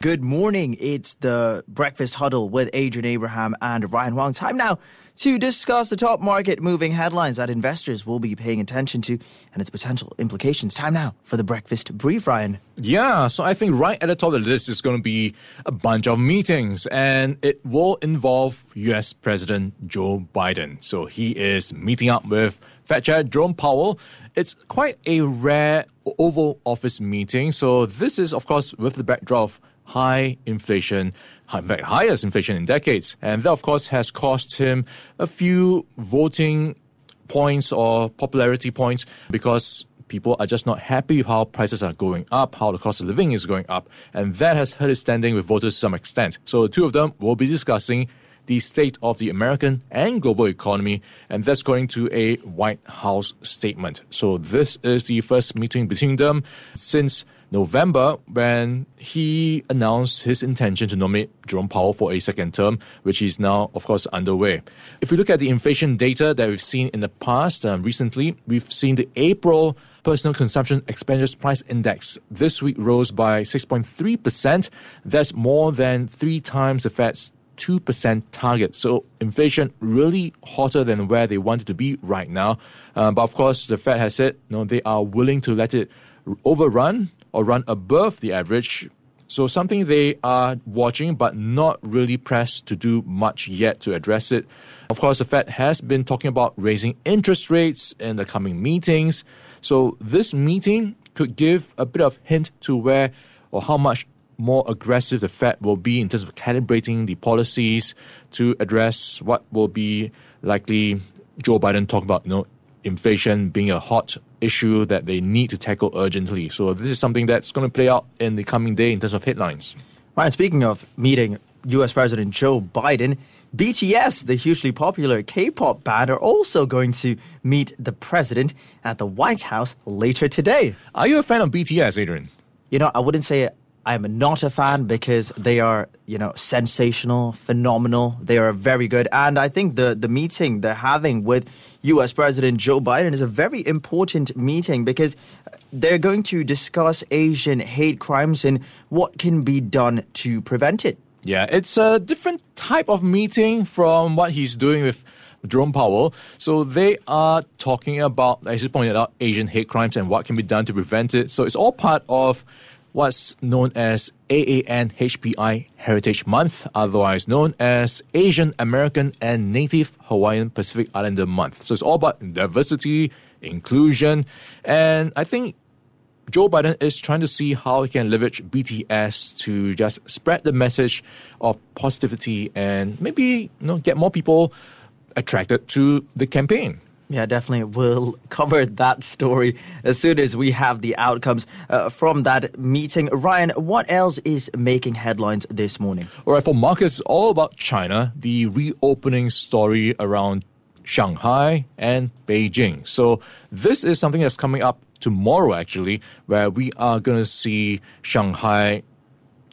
Good morning. It's the Breakfast Huddle with Adrian Abraham and Ryan Huang. Time now to discuss the top market-moving headlines that investors will be paying attention to and its potential implications. Time now for the Breakfast Brief, Ryan. Yeah, so I think right at the top of the list is going to be a bunch of meetings, and it will involve U.S. President Joe Biden. So he is meeting up with Fed Chair Jerome Powell. It's quite a rare Oval Office meeting. So this is, of course, with the backdrop of high inflation, in fact, highest inflation in decades. And that, of course, has cost him a few voting points or popularity points because people are just not happy with how prices are going up, how the cost of living is going up. And that has hurt his standing with voters to some extent. So the two of them will be discussing the state of the American and global economy, and that's going to a White House statement. So this is the first meeting between them since November, when he announced his intention to nominate Jerome Powell for a second term, which is now, of course, underway. If we look at the inflation data that we've seen in the past, recently, we've seen the April Personal Consumption Expenditures Price Index this week rose by 6.3%. That's more than three times the Fed's 2% target. So inflation really hotter than where they want it to be right now. But of course, the Fed has said they are willing to let it overrun or run above the average. So something they are watching but not really pressed to do much yet to address it. Of course, the Fed has been talking about raising interest rates in the coming meetings. So this meeting could give a bit of hint to where or how much more aggressive the Fed will be in terms of calibrating the policies to address what will be likely Joe Biden talk about, inflation being a hot issue that they need to tackle urgently. So this is something that's going to play out in the coming day in terms of headlines. Right, speaking of meeting U.S. President Joe Biden, BTS, the hugely popular K-pop band, are also going to meet the president at the White House later today. Are you a fan of BTS, Adrian? I wouldn't say I'm not a fan because they are, sensational, phenomenal. They are very good. And I think the meeting they're having with U.S. President Joe Biden is a very important meeting because they're going to discuss Asian hate crimes and what can be done to prevent it. Yeah, it's a different type of meeting from what he's doing with Jerome Powell. So they are talking about, as you pointed out, Asian hate crimes and what can be done to prevent it. So it's all part of what's known as AANHPI Heritage Month, otherwise known as Asian American and Native Hawaiian Pacific Islander Month. So it's all about diversity, inclusion, and I think Joe Biden is trying to see how he can leverage BTS to just spread the message of positivity and maybe get more people attracted to the campaign. Yeah, definitely. We'll cover that story as soon as we have the outcomes from that meeting. Ryan, what else is making headlines this morning? All right, for markets, all about China, the reopening story around Shanghai and Beijing. So this is something that's coming up tomorrow, actually, where we are going to see Shanghai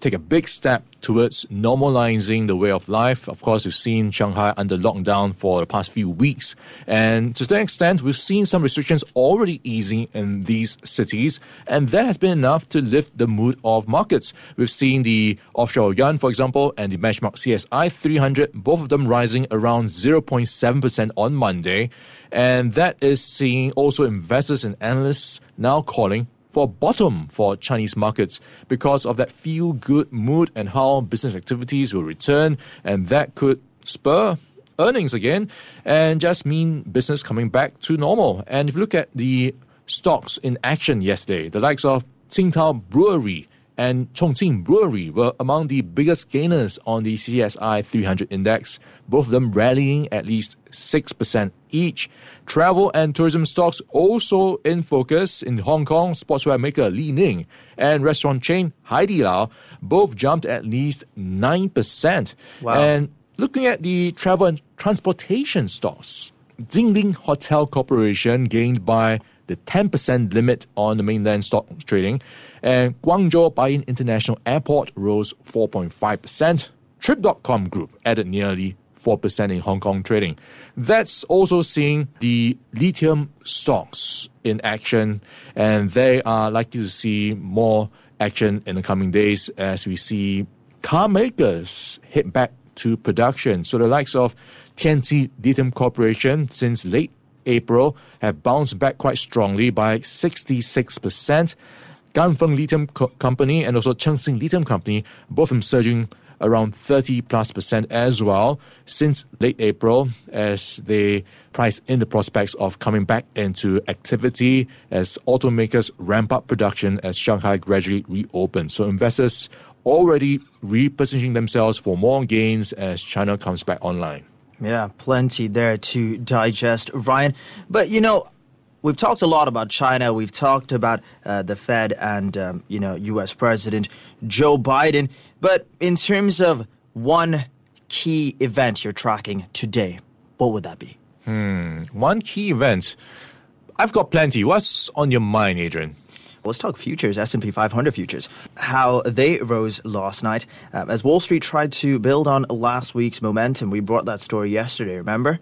take a big step towards normalizing the way of life. Of course, we've seen Shanghai under lockdown for the past few weeks. And to that extent, we've seen some restrictions already easing in these cities. And that has been enough to lift the mood of markets. We've seen the offshore yuan, for example, and the benchmark CSI 300, both of them rising around 0.7% on Monday. And that is seeing also investors and analysts now calling for bottom for Chinese markets because of that feel-good mood and how business activities will return, and that could spur earnings again and just mean business coming back to normal. And if you look at the stocks in action yesterday, the likes of Tsingtao Brewery and Chongqing Brewery were among the biggest gainers on the CSI 300 index, both of them rallying at least 6% each. Travel and tourism stocks also in focus in Hong Kong. Sportswear maker Li Ning and restaurant chain Haidilao both jumped at least 9%. Wow. And looking at the travel and transportation stocks, Jingling Hotel Corporation gained by the 10% limit on the mainland stock trading. And Guangzhou Baiyin International Airport rose 4.5%. Trip.com Group added nearly 4% in Hong Kong trading. That's also seeing the lithium stocks in action, and they are likely to see more action in the coming days as we see car makers hit back to production. So the likes of TNC Lithium Corporation since late April have bounced back quite strongly by 66%. Ganfeng Lithium Company and also Chengxing Lithium Company, both of them surging around 30+% as well since late April as they price in the prospects of coming back into activity as automakers ramp up production as Shanghai gradually reopens. So investors already repositioning themselves for more gains as China comes back online. Yeah, plenty there to digest, Ryan. But, you know, we've talked a lot about China. We've talked about the Fed and, U.S. President Joe Biden. But in terms of one key event you're tracking today, what would that be? One key event. I've got plenty. What's on your mind, Adrian? Let's talk futures, S&P 500 futures, how they rose last night as Wall Street tried to build on last week's momentum. We brought that story yesterday, remember?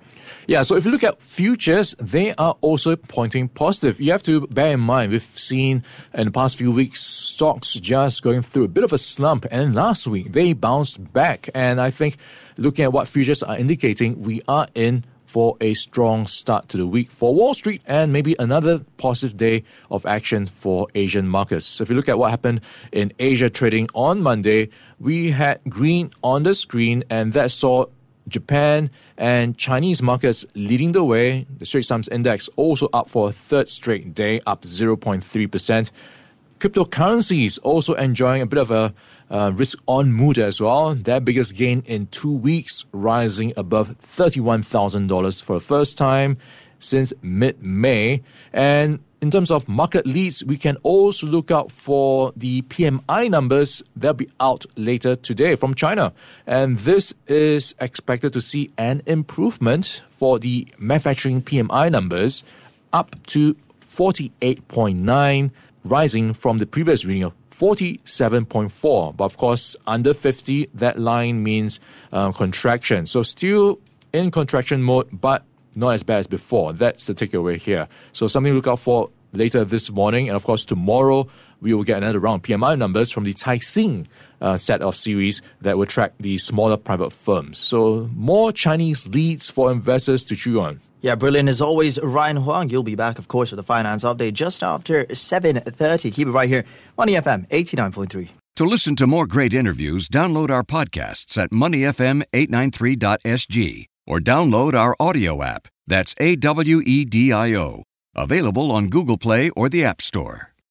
Yeah, so if you look at futures, they are also pointing positive. You have to bear in mind, we've seen in the past few weeks, stocks just going through a bit of a slump. And last week, they bounced back. And I think looking at what futures are indicating, we are in for a strong start to the week for Wall Street and maybe another positive day of action for Asian markets. So if you look at what happened in Asia trading on Monday, we had green on the screen, and that saw Japan and Chinese markets leading the way. The Straits Times Index also up for a third straight day, up 0.3%. Cryptocurrencies also enjoying a bit of a risk-on mood as well. Their biggest gain in 2 weeks, rising above $31,000 for the first time since mid-May. And in terms of market leads, we can also look out for the PMI numbers. They'll be out later today from China. And this is expected to see an improvement for the manufacturing PMI numbers up to 48.9%. rising from the previous reading of 47.4. But of course, under 50, that line means contraction. So still in contraction mode, but not as bad as before. That's the takeaway here. So something to look out for later this morning. And of course, tomorrow, we will get another round of PMI numbers from the Caixin set of series that will track the smaller private firms. So more Chinese leads for investors to chew on. Yeah, brilliant as always, Ryan Huang. You'll be back, of course, with the Finance Update just after 7:30. Keep it right here, Money FM 89.3. To listen to more great interviews, download our podcasts at moneyfm893.sg or download our audio app. That's AWEDIO. Available on Google Play or the App Store.